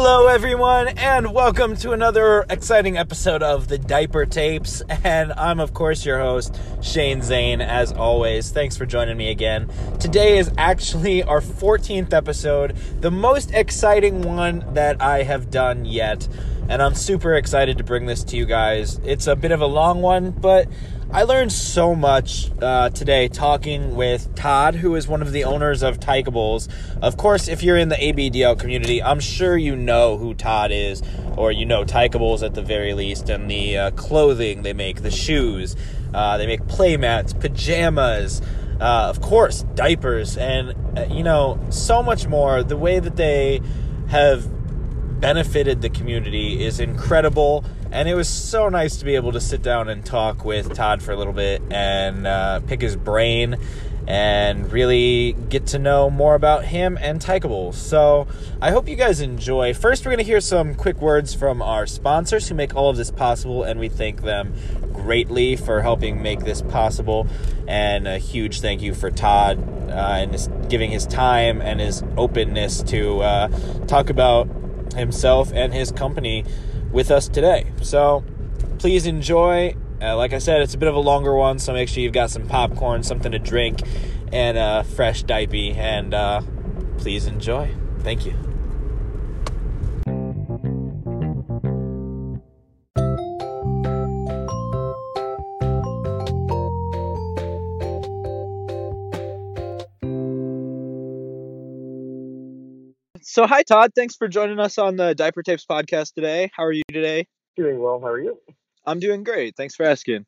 Hello everyone, and welcome to another exciting episode of The Diaper Tapes, and I'm of course your host, Shane Zane, as always. Thanks for joining me again. Today is actually our 14th episode, the most exciting one that I have done yet, and I'm super excited to bring this to you guys. It's a bit of a long one, but I learned so much today talking with Todd, who is one of the owners of Tykables. Of course, if you're in the ABDL community, I'm sure you know who Todd is, or you know Tykables at the very least, and the clothing they make, the shoes. They make playmats, pajamas, of course, diapers, and, you know, so much more. The way that they have benefited the community is incredible, and it was so nice to be able to sit down and talk with Todd for a little bit and pick his brain and really get to know more about him and Tykables. So I hope you guys enjoy. First, we're going to hear some quick words from our sponsors who make all of this possible, and we thank them greatly for helping make this possible. And a huge thank you for Todd and his giving his time and his openness to talk about himself and his company with us today. So please enjoy. Like I said, it's a bit of a longer one, so make sure you've got some popcorn, something to drink, and a fresh diaper, and please enjoy. Thank you. So, hi, Todd. Thanks for joining us on the Diaper Tapes podcast today. How are you today? Doing well. How are you? I'm doing great. Thanks for asking.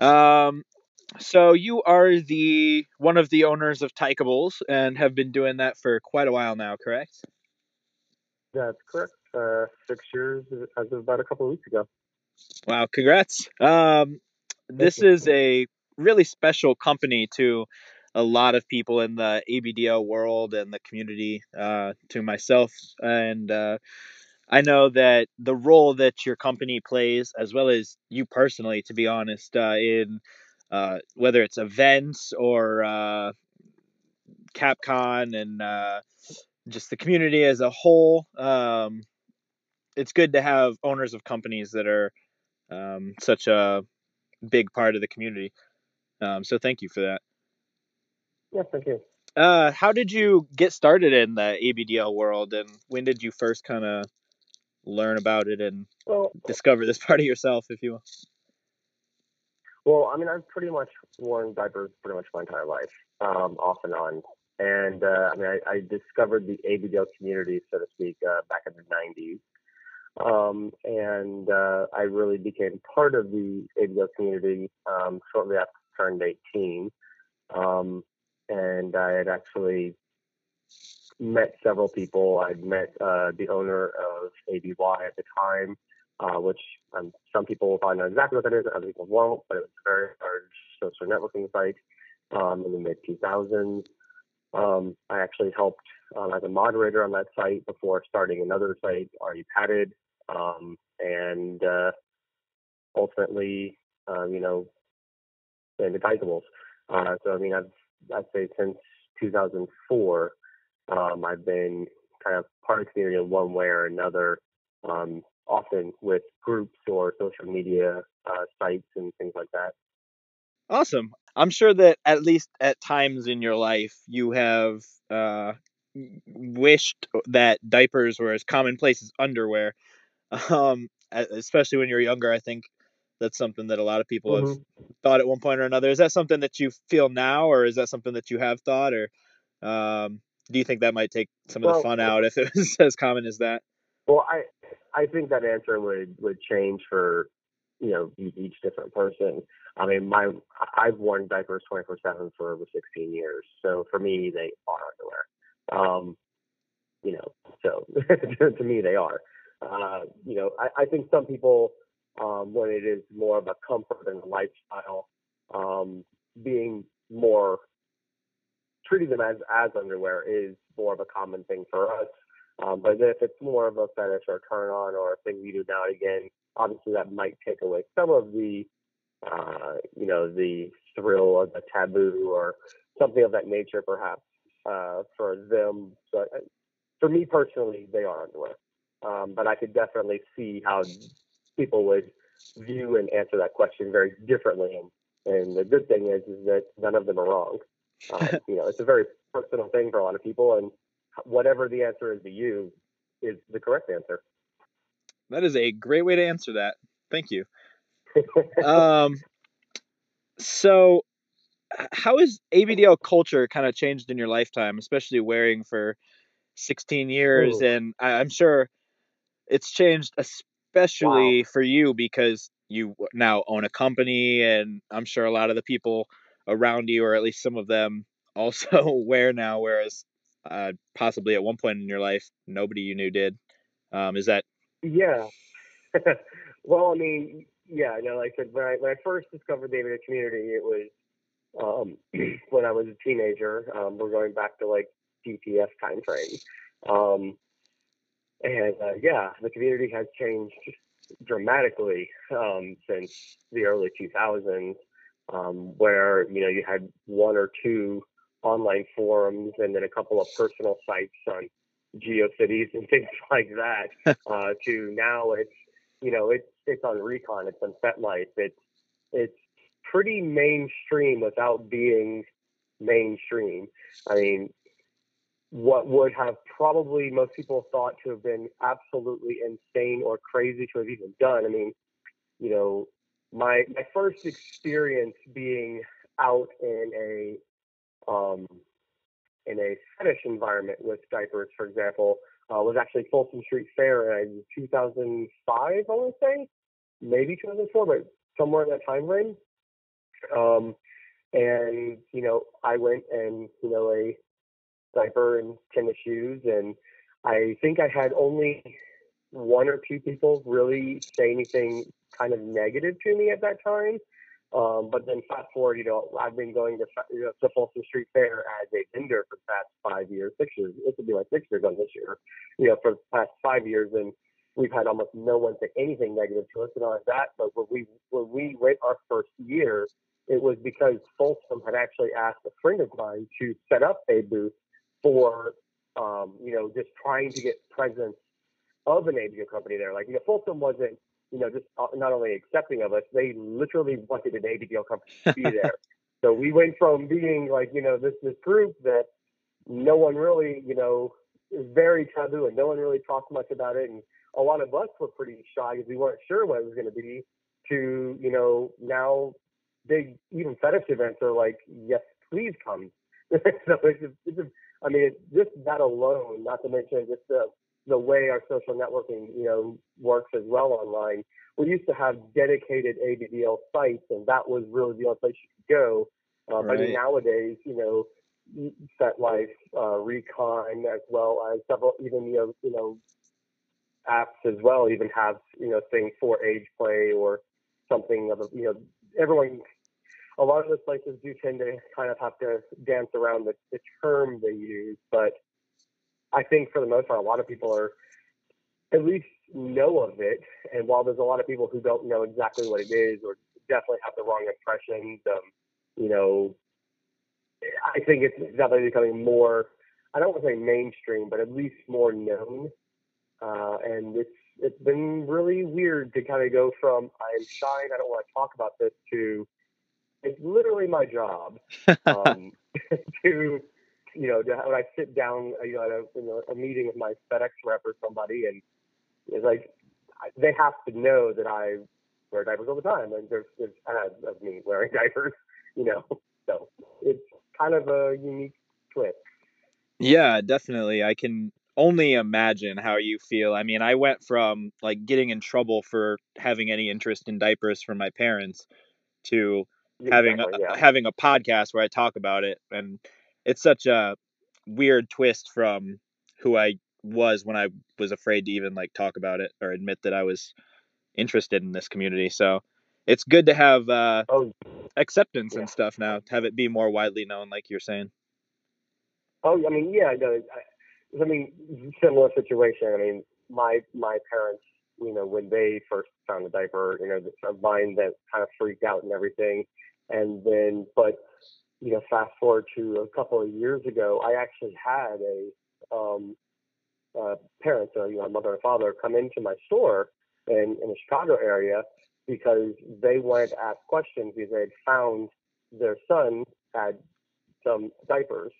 So, you are the one of the owners of Tykables and have been doing that for quite a while now, correct? That's correct. 6 years as of about a couple of weeks ago. Wow. Congrats. This is a really special company to a lot of people in the ABDL world and the community, to myself. And I know that the role that your company plays, as well as you personally, to be honest, in whether it's events or CapCon and just the community as a whole, it's good to have owners of companies that are such a big part of the community. So thank you for that. Yes, thank you. How did you get started in the ABDL world, and when did you first kind of learn about it and discover this part of yourself, if you will? Well, I mean, I've pretty much worn diapers pretty much my entire life, off and on. And I mean, I discovered the ABDL community, so to speak, back in the 90s. And I really became part of the ABDL community shortly after I turned 18. And I had actually met several people. I'd met the owner of ABY at the time, which some people will probably know exactly what that is, other people won't, but it was a very large social networking site in the mid-2000s. I actually helped as a moderator on that site before starting another site, Are You Padded? And ultimately, you know, and the Tykables. So, I mean, I'd say since 2004, I've been kind of part of the community in one way or another, often with groups or social media sites and things like that. Awesome. I'm sure that at least at times in your life, you have wished that diapers were as commonplace as underwear, especially when you're younger, I think. That's something that a lot of people have thought at one point or another. Is that something that you feel now, or is that something that you have thought, or do you think that might take some of the fun out if it was as common as that? Well, I think that answer would change for, you know, each different person. I mean, I've worn diapers 24/7 for over 16 years, so for me they are underwear. You know, so to me they are. You know, I think some people. When it is more of a comfort and a lifestyle, being more treating them as underwear is more of a common thing for us. But if it's more of a fetish or a turn on or a thing we do now and again, obviously that might take away some of the, you know, the thrill or the taboo or something of that nature, perhaps for them. But for me personally, they are underwear. But I could definitely see how people would view and answer that question very differently. And the good thing is that none of them are wrong. You know, it's a very personal thing for a lot of people, and whatever the answer is to you is the correct answer. That is a great way to answer that. Thank you. So how has ABDL culture kind of changed in your lifetime, especially wearing for 16 years? Ooh. And I'm sure it's changed, especially for you, because you now own a company, and I'm sure a lot of the people around you, or at least some of them, also wear now, whereas possibly at one point in your life, nobody you knew did. Is that? Yeah. Well, I mean, yeah, no, like I said, when I first discovered the ABDL community, it was when I was a teenager. We're going back to like DPS time frame. Yeah, the community has changed dramatically since the early 2000s, where, you know, you had one or two online forums and then a couple of personal sites on GeoCities and things like that, to now it's, you know, it's on Recon, it's on FetLife, it's pretty mainstream without being mainstream. I mean, what would have probably most people thought to have been absolutely insane or crazy to have even done. I mean, you know, my first experience being out in a fetish environment with diapers, for example, was actually Folsom Street Fair in 2005, I want to say, maybe 2004, but somewhere in that time frame. And, you know, I went and, you know, a diaper and tennis shoes, and I think I had only one or two people really say anything kind of negative to me at that time. But then fast forward, you know, I've been going to the Folsom Street Fair as a vendor for the past 5 years, 6 years. It could be like 6 years on this year, you know, for the past 5 years. And we've had almost no one say anything negative to us and all of that. But when we went our first year, it was because Folsom had actually asked a friend of mine to set up a booth for, you know, just trying to get presence of an ABDL company there. Like, you know, Folsom wasn't, you know, just not only accepting of us, they literally wanted an ABDL company to be there. So we went from being like, you know, this group that no one really, you know, is very taboo and no one really talked much about it. And a lot of us were pretty shy because we weren't sure what it was going to be, to, you know, now big, even fetish events are like, yes, please come. So I mean, it's just that alone, not to mention just the way our social networking, you know, works as well online. We used to have dedicated ABDL sites, and that was really the only place you could go. Right. I mean, nowadays, you know, FetLife, Recon, as well as several, even, you know, apps as well, even have, you know, things for age play or something of, you know, everyone. A lot of those places do tend to kind of have to dance around the term they use, but I think for the most part, a lot of people are at least know of it. And while there's a lot of people who don't know exactly what it is or definitely have the wrong impressions, you know, I think it's definitely becoming more, I don't want to say mainstream, but at least more known. And it's been really weird to kind of go from, I'm shy and I don't want to talk about this, to it's literally my job, to, you know, when I sit down, you know, at a meeting with my FedEx rep or somebody, and it's like, they have to know that I wear diapers all the time. And there's ads of me wearing diapers, you know, so it's kind of a unique twist. Yeah, definitely. I can only imagine how you feel. I mean, I went from like getting in trouble for having any interest in diapers from my parents to having a podcast where I talk about it. And it's such a weird twist from who I was when I was afraid to even like talk about it or admit that I was interested in this community. So it's good to have acceptance and stuff now, to have it be more widely known, like you're saying. Oh, I mean, yeah, no, I mean, similar situation. I mean, my parents, you know, when they first found the diaper, you know, of mine, that kind of freaked out and everything. And then, but, you know, fast forward to a couple of years ago, I actually had a parents or, you know, mother and father come into my store in the Chicago area because they wanted to ask questions because they had found their son had some diapers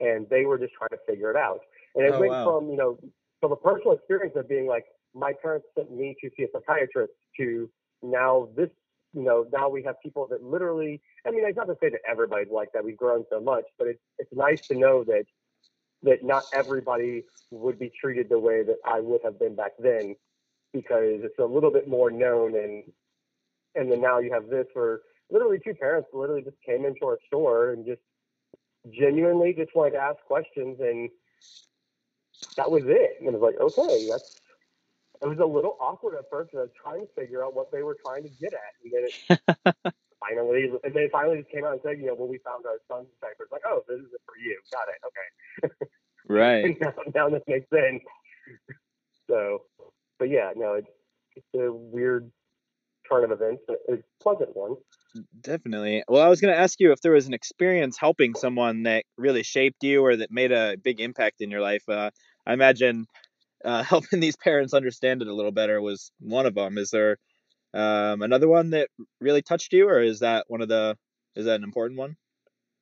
and they were just trying to figure it out. And it went from, you know, from a personal experience of being like, my parents sent me to see a psychiatrist to now this, you know, now we have people that literally, I mean, it's not to say that everybody's like that. We've grown so much, but it's nice to know that, that not everybody would be treated the way that I would have been back then, because it's a little bit more known. And then now you have this where literally two parents literally just came into our store and just genuinely just wanted to ask questions. And that was it. And it was like, okay, that's, it was a little awkward at first because I was trying to figure out what they were trying to get at. And then it finally just came out and said, you know, well, we found our son's diapers. Like, oh, this is it for you. Got it. Okay. Right. now this makes sense. So, but yeah, no, it's a weird turn of events, but it's a pleasant one. Definitely. Well, I was going to ask you if there was an experience helping someone that really shaped you or that made a big impact in your life. I imagine helping these parents understand it a little better was one of them. Is there another one that really touched you, or is that one of the, is that an important one?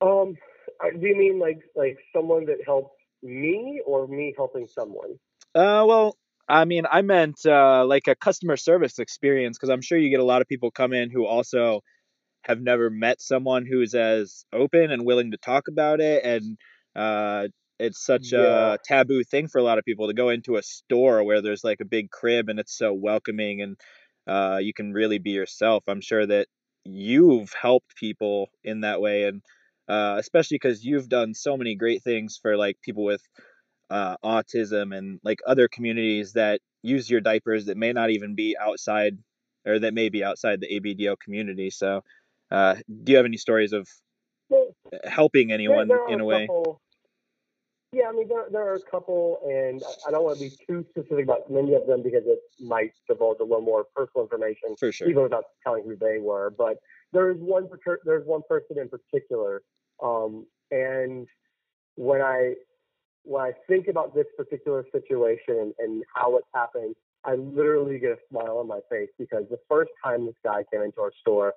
Do you mean like someone that helped me or me helping someone? Well, I mean, I meant like a customer service experience, because I'm sure you get a lot of people come in who also have never met someone who's as open and willing to talk about it. And it's such a taboo thing for a lot of people to go into a store where there's like a big crib and it's so welcoming and you can really be yourself. I'm sure that you've helped people in that way. And especially because you've done so many great things for like people with autism and like other communities that use your diapers that may not even be outside, or that may be outside the ABDL community. So do you have any stories of helping anyone in a way? Yeah, I mean, there are a couple, and I don't want to be too specific about many of them because it might divulge a little more personal information, for sure, even without telling who they were. But there's one person in particular, and when I think about this particular situation and how it's happened, I literally get a smile on my face because the first time this guy came into our store,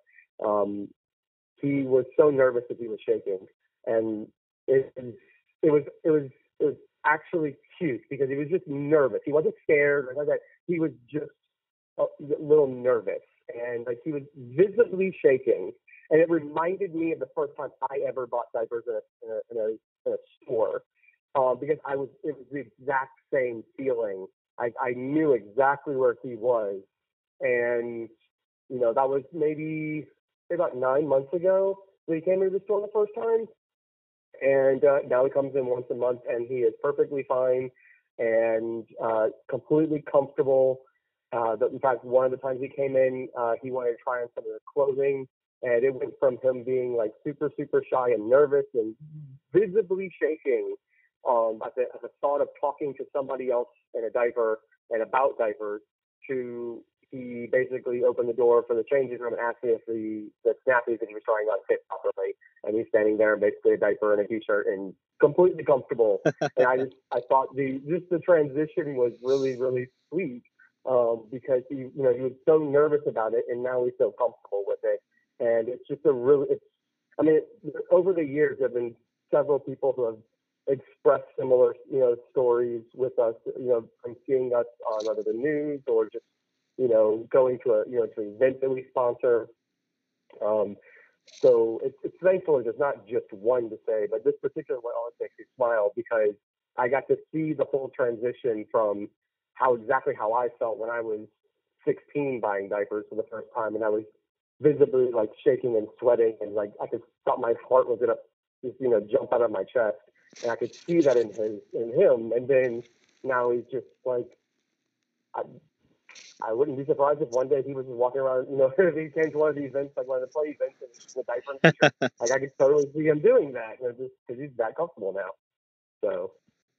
he was so nervous that he was shaking, and it was actually cute because he was just nervous. He wasn't scared or like that. He was just a little nervous, and like he was visibly shaking. And it reminded me of the first time I ever bought diapers in a store, because it was the exact same feeling. I knew exactly where he was, and you know that was maybe about 9 months ago that he came into the store the first time. And now he comes in once a month, and he is perfectly fine and completely comfortable. In fact, one of the times he came in, he wanted to try on some of the clothing, and it went from him being like super, super shy and nervous and visibly shaking at the thought of talking to somebody else in a diaper and about diapers to he basically opened the door for the changing room and asked me if the snappies that he was trying on fit properly. And he's standing there in basically a diaper and a t-shirt and completely comfortable. And I thought the transition was really, really sweet because he was so nervous about it, and now he's so comfortable with it. And it's just over the years, there have been several people who have expressed similar, you know, stories with us, you know, from seeing us on either the news or just, you know, going to to an event that we sponsor. So it's thankfully there's not just one to say, but this particular one always makes me smile because I got to see the whole transition from exactly how I felt when I was 16 buying diapers for the first time, and I was visibly like shaking and sweating, and like I could stop, my heart was gonna just jump out of my chest, and I could see that in him, and then now he's just like. I wouldn't be surprised if one day he was just walking around, if he came to one of the events, like one of the play events, and he's in a diaper and t-shirt. Like I could totally see him doing that, just because he's that comfortable now. So.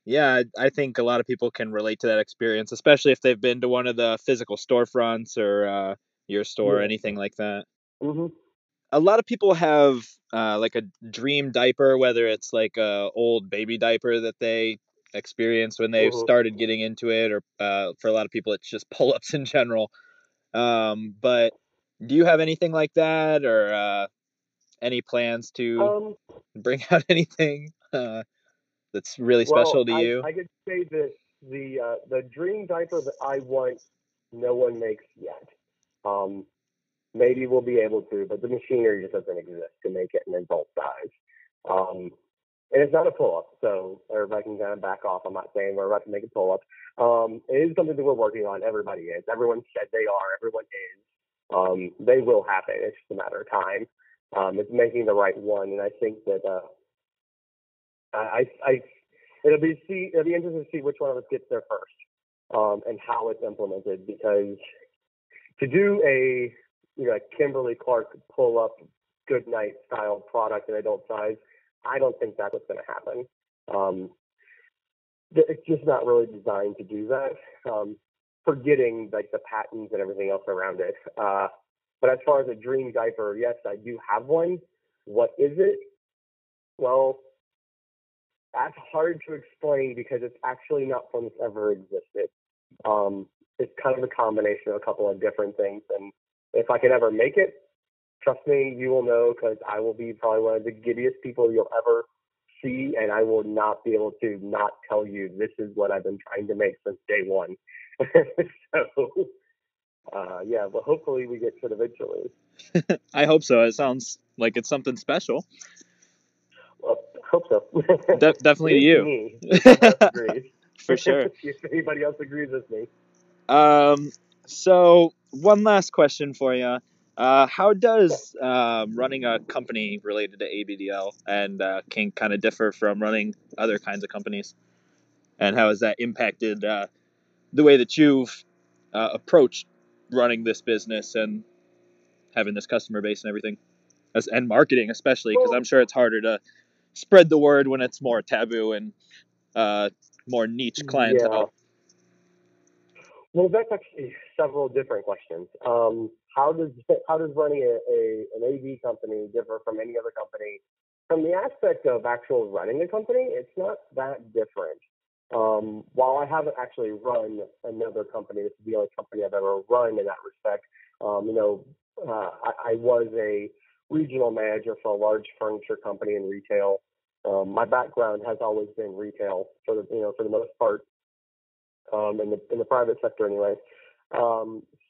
Yeah, I think a lot of people can relate to that experience, especially if they've been to one of the physical storefronts or your store or anything like that. Mm-hmm. A lot of people have like a dream diaper, whether it's like a old baby diaper that they experience when they've started getting into it, or for a lot of people, it's just pull-ups in general. But do you have anything like that, or any plans to bring out anything that's really special to you? I could say that the dream diaper that I want, no one makes yet. Maybe we'll be able to, but the machinery just doesn't exist to make it an adult size. And it's not a pull-up, so everybody can kind of back off. I'm not saying we're about to make a pull-up. It is something that we're working on. Everybody is. Everyone said they are. Everyone is. They will happen. It's just a matter of time. It's making the right one, and I think that it'll be interesting to see which one of us gets there first, and how it's implemented, because to do a Kimberly-Clark pull-up, good night style product in adult size, I don't think that's what's going to happen. It's just not really designed to do that, forgetting like the patents and everything else around it. But as far as a dream diaper, yes, I do have one. What is it? Well, that's hard to explain because it's actually not one that's ever existed. It's kind of a combination of a couple of different things. And if I can ever make it, trust me, you will know, because I will be probably one of the giddiest people you'll ever see, and I will not be able to not tell you this is what I've been trying to make since day one. So, well, hopefully we get to it eventually. I hope so. It sounds like it's something special. Well, hope so. Definitely you. For sure. If anybody else agrees with me. So one last question for you. How does running a company related to ABDL and kink kind of differ from running other kinds of companies? And how has that impacted the way that you've approached running this business and having this customer base and everything? And marketing especially, because I'm sure it's harder to spread the word when it's more taboo and more niche clientele. Yeah. Well, that's actually several different questions. How does running an AV company differ from any other company? From the aspect of actual running a company, it's not that different. While I haven't actually run another company, this is the only company I've ever run in that respect. I was a regional manager for a large furniture company in retail. My background has always been retail for the most part, in the private sector anyway.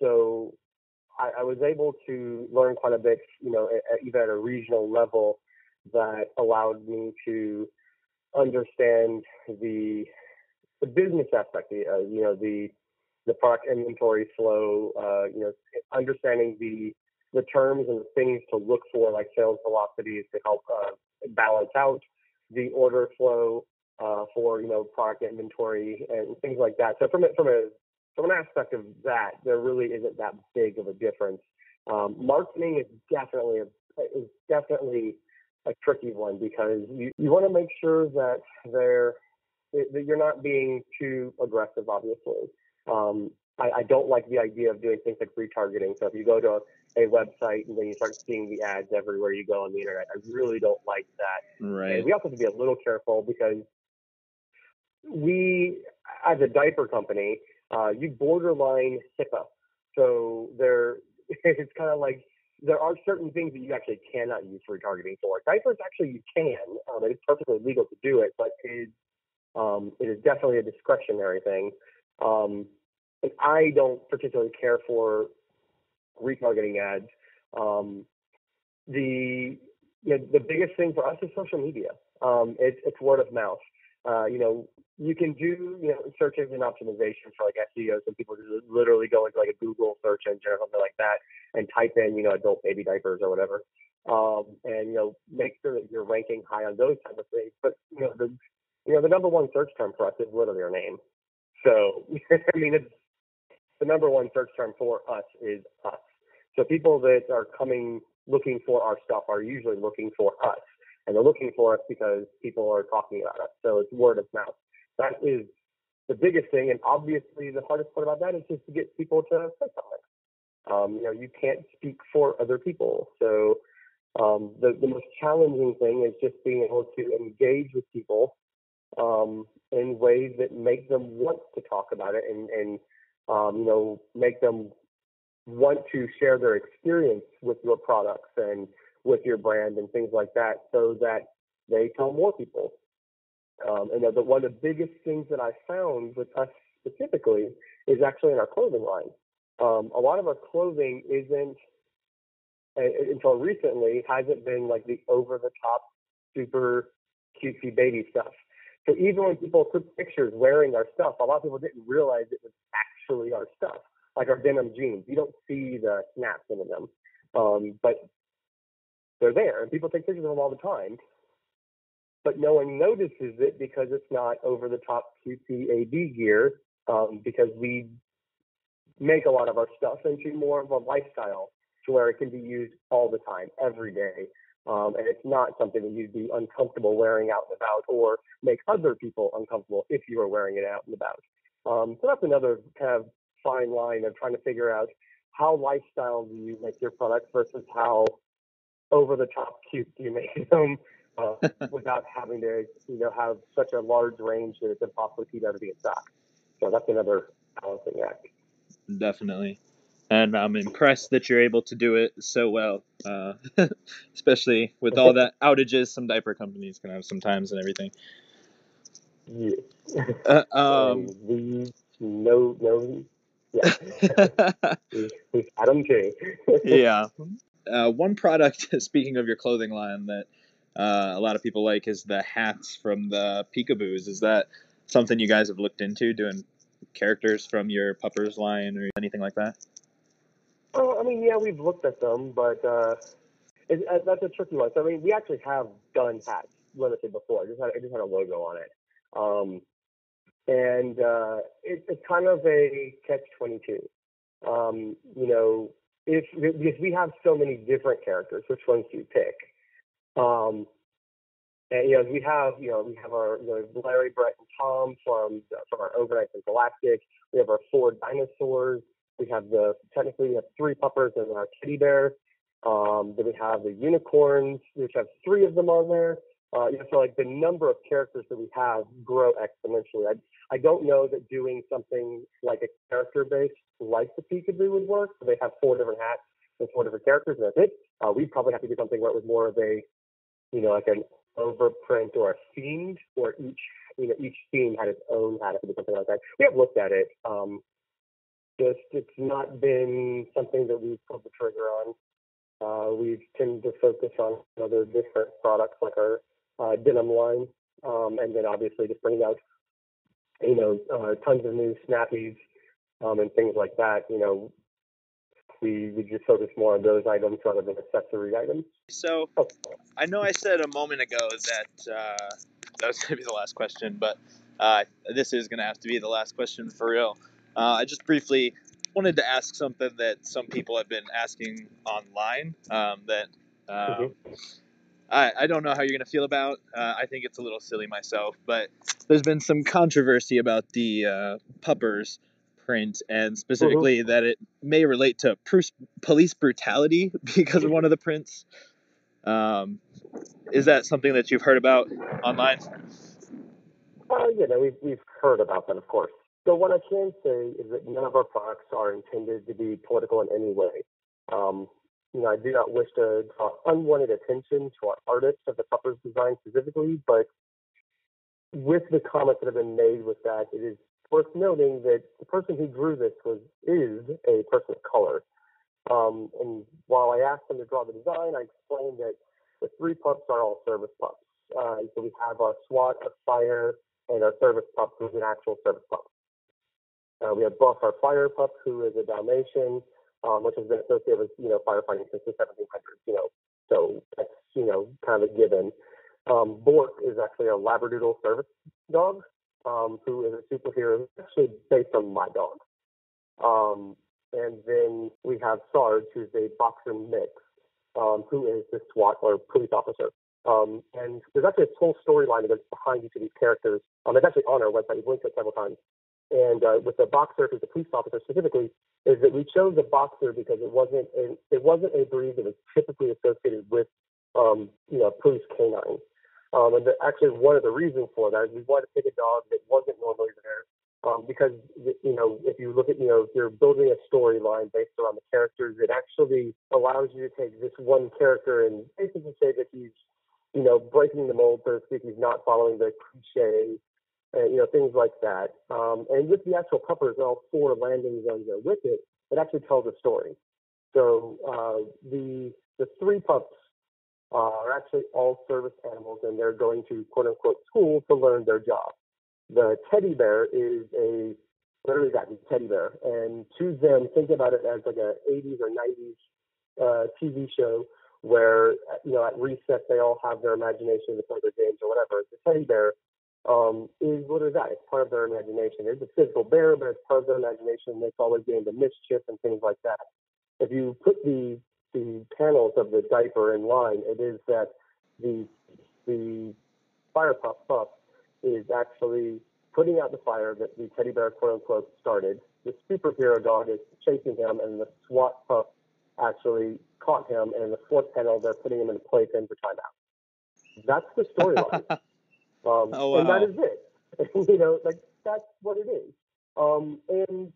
So I was able to learn quite a bit, even at a regional level, that allowed me to understand the business aspect, the product inventory flow, understanding the terms and the things to look for, like sales velocities, to help balance out the order flow for product inventory and things like that. So from an aspect of that, there really isn't that big of a difference. Marketing is definitely a tricky one, because you want to make sure that you're not being too aggressive, obviously. I don't like the idea of doing things like retargeting. So if you go to a website and then you start seeing the ads everywhere you go on the internet, I really don't like that. Right. And we also have to be a little careful, because we, as a diaper company, you borderline HIPAA. So it's kind of like there are certain things that you actually cannot use for retargeting for. Diapers, actually, you can. It's perfectly legal to do it, but it is definitely a discretionary thing. I don't particularly care for retargeting ads. The biggest thing for us is social media. It's word of mouth. You can do search engine optimization for like SEO. Some people just literally go into like a Google search engine or something like that and type in adult baby diapers or whatever, and make sure that you're ranking high on those type of things. But the number one search term for us is literally our name. So it's the number one search term for us is us. So people that are coming looking for our stuff are usually looking for us. And they're looking for us because people are talking about us. So it's word of mouth. That is the biggest thing. And obviously the hardest part about that is just to get people to click on it. You can't speak for other people. So the most challenging thing is just being able to engage with people in ways that make them want to talk about it and you know, make them want to share their experience with your products and with your brand and things like that, so that they tell more people. And the one of the biggest things that I found with us specifically is actually in our clothing line. A lot of our clothing isn't, until recently, hasn't been like the over-the-top, super cutesy baby stuff. So even when people took pictures wearing our stuff, a lot of people didn't realize it was actually our stuff, like our denim jeans. You don't see the snaps in them, but they're there, and people take pictures of them all the time. But no one notices it because it's not over-the-top cutesy AB gear, because we make a lot of our stuff into more of a lifestyle to where it can be used all the time, every day. And it's not something that you'd be uncomfortable wearing out and about, or make other people uncomfortable if you were wearing it out and about. So that's another kind of fine line of trying to figure out how lifestyle do you make your products versus how over-the-top cute do you make them. Without having to, you know, have such a large range that it's impossible to keep everything in stock. So that's another balancing act. Definitely. And I'm impressed that you're able to do it so well, especially with all the outages some diaper companies can have sometimes and everything. Yeah. Yeah. I don't care. Yeah. One product, speaking of your clothing line, that a lot of people like is the hats from the Peekaboos. Is that something you guys have looked into, doing characters from your Puppers line or anything like that? Oh, I mean, yeah, we've looked at them, but that's a tricky one. So, I mean, we actually have done hats limited before. It just had a logo on it. And it's kind of a catch-22. You know, because we have so many different characters, which ones do you pick? And you know, we have our, you know, Larry, Brett, and Tom from our Overnight and Galactic. We have our 4 dinosaurs. We have 3 puppers and our teddy bear. Then we have the unicorns, which have 3 of them on there. You know, so like the number of characters that we have grow exponentially. I don't know that doing something like a character based like the Peekaboo would work. So they have 4 different hats and 4 different characters, and that's it. We'd probably have to do something where it was more of a, you know, like an overprint or a themed, or each theme had its own hat, or something like that. We have looked at it. Just it's not been something that we've pulled the trigger on. We've tended to focus on other different products like our denim line, and then obviously just bringing out, you know, tons of new snappies and things like that. You know, we just focus more on those items rather than accessory items. So, I know I said a moment ago that that was going to be the last question, but this is going to have to be the last question for real. I just briefly wanted to ask something that some people have been asking online I don't know how you're going to feel about. I think it's a little silly myself, but there's been some controversy about the Puppers print, and specifically that it may relate to police brutality because of one of the prints. Is that something that you've heard about online? You know, we've heard about that, of course. So what I can say is that none of our products are intended to be political in any way. You know, I do not wish to draw unwanted attention to our artists of the Puppers design specifically, but with the comments that have been made with that, it is worth noting that the person who drew this is a person of color. And while I asked them to draw the design, I explained that the 3 pups are all service pups. So we have our SWAT, our fire, and our service pup, who's an actual service pup. We have Buff, our fire pup, who is a Dalmatian, which has been associated with, you know, firefighting since the 1700s. You know, so that's, you know, kind of a given. Bork is actually a Labradoodle service dog, who is a superhero, actually based on my dog. And then we have Sarge, who's a boxer mix, who is the SWAT or police officer. And there's actually a whole storyline that goes behind each of these characters. It's actually on our website. We've linked it several times. And with the boxer, who's a police officer specifically, is that we chose a boxer because it wasn't a breed that was typically associated with, you know, police canine. And actually one of the reasons for that is we wanted to pick a dog that wasn't normally there. Because, you know, if you look at, you know, you're building a storyline based around the characters, it actually allows you to take this one character and basically say that he's, you know, breaking the mold, so to speak. He's not following the cliche, and, you know, things like that. And with the actual Puppers, all four landing zones are with it. It actually tells a story. So the three pups are actually all service animals, and they're going to quote-unquote school to learn their job. The teddy bear is a literally that teddy bear, and to them, think about it as like a 80s or 90s TV show where, you know, at recess they all have their imagination to play their games or whatever. The teddy bear is literally that; it's part of their imagination. It's a physical bear, but it's part of their imagination. They always get into mischief and things like that. If you put the panels of the diaper in line, it is that the fire puff is actually putting out the fire that the teddy bear, quote unquote, started. The superhero dog is chasing him, and the SWAT pup actually caught him. And in the fourth panel, they're putting him in a playpen for timeout. That's the storyline. Oh, wow. And that is it. You know, like, that's what it is. And,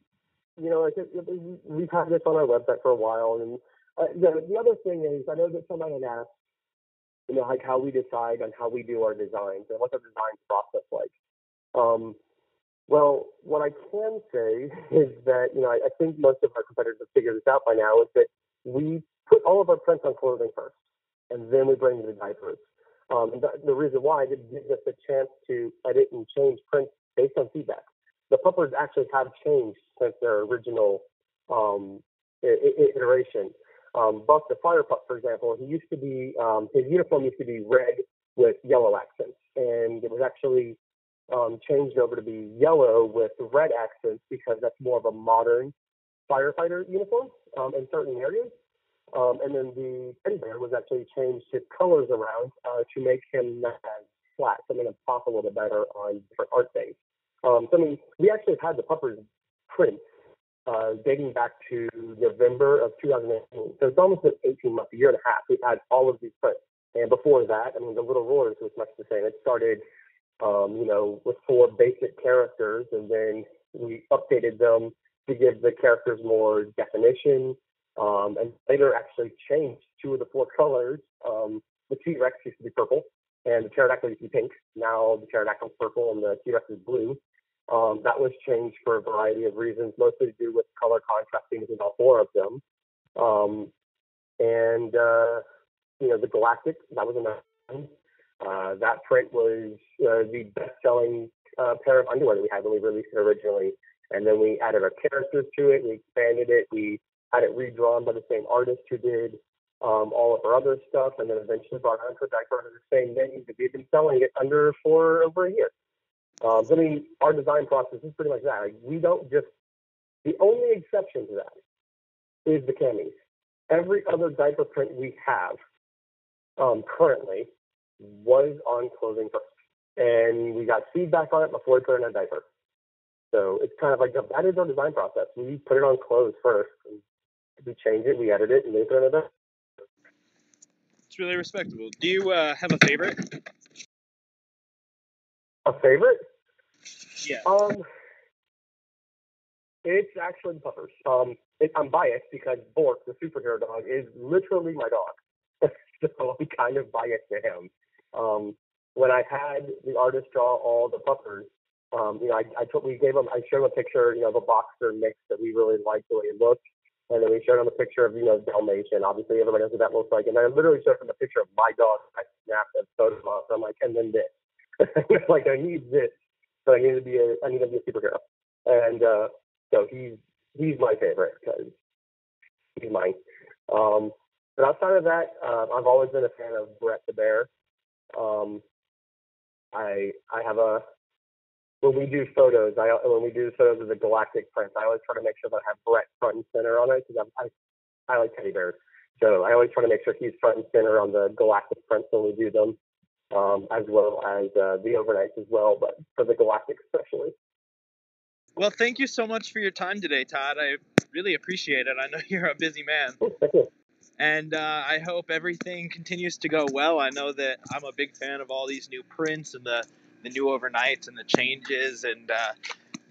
you know, we've had this on our website for a while. And the other thing is, I know that somebody had asked, you know, like how we decide on how we do our designs and what's our design process like. Well, what I can say is that, you know, I think most of our competitors have figured this out by now, is that we put all of our prints on clothing first, and then we bring the diapers. And the reason why is it gives us a chance to edit and change prints based on feedback. The Puppers actually have changed since their original iteration. Buff, the fire pup, for example, he used to be, his uniform used to be red with yellow accents, and it was actually changed over to be yellow with red accents because that's more of a modern firefighter uniform in certain areas. And then the teddy bear was actually changed his colors around to make him not as flat, something that pops a little bit better on different art things. So, I mean, we actually had the Puppers print dating back to November of 2018. So it's almost an 18-month, a year and a half. We've had all of these prints. And before that, I mean, the Little Roars was much the same. It started, you know, with four basic characters, and then we updated them to give the characters more definition, and later actually changed two of the four colors. The T Rex used to be purple, and the pterodactyl used to be pink. Now the pterodactyl is purple, and the T Rex is blue. That was changed for a variety of reasons, mostly to do with color contrasting between all four of them. You know, the Galactic, that was another one. That print was the best-selling pair of underwear that we had when we released it originally. And then we added our characters to it. We expanded it. We had it redrawn by the same artist who did all of our other stuff. And then eventually brought it onto a diaper under the same name that we've been selling it under for over a year. I mean, our design process is pretty much that. Like, we don't just, the only exception to that is the camis. Every other diaper print we have currently was on clothing first. And we got feedback on it before we put it in a diaper. So it's kind of like, that is our design process. We put it on clothes first. We change it, we edit it, and we put it in a diaper. It's really respectable. Do you have a favorite? A favorite? Yeah. It's actually the Puppers. I'm biased because Bork, the superhero dog, is literally my dog. So I'm kind of biased to him. When I had the artist draw all the Puppers, you know, I showed him a picture, you know, of a boxer mix that we really liked the way it looked, and then we showed him a picture of, you know, Dalmatian. Obviously, everybody knows what that looks like. And I literally showed him a picture of my dog. I snapped a photo of him. I'm like, and then this. Like, I need this, but I need to be a superhero, and so he's my favorite because he's mine. But outside of that, I've always been a fan of Brett the bear. I have a when we do photos of the Galactic prints, I always try to make sure that I have Brett front and center on it because I like teddy bears, so I always try to make sure he's front and center on the Galactic prints when we do them. As well as the Overnights as well, but for the Galactic especially. Well, thank you so much for your time today, Todd. I really appreciate it. I know you're a busy man. Oh, thank you. And I hope everything continues to go well. I know that I'm a big fan of all these new prints and the new overnights and the changes. And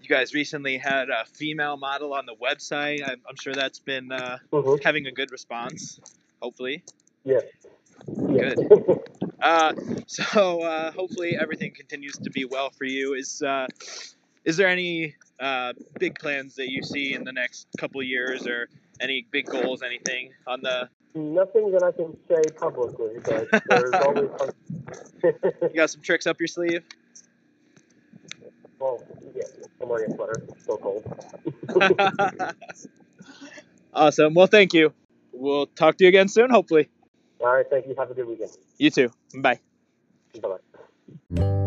you guys recently had a female model on the website. I'm sure that's been having a good response, hopefully. Yeah. Good. So hopefully everything continues to be well for you. Is there any big plans that you see in the next couple of years, or any big goals, anything on the... Nothing that I can say publicly, but there's always... You got some tricks up your sleeve? Well, yeah, I'm wearing a sweater. It's so cold. Awesome. Well, thank you. We'll talk to you again soon, hopefully. All right, thank you. Have a good weekend. You too. Bye. Bye-bye.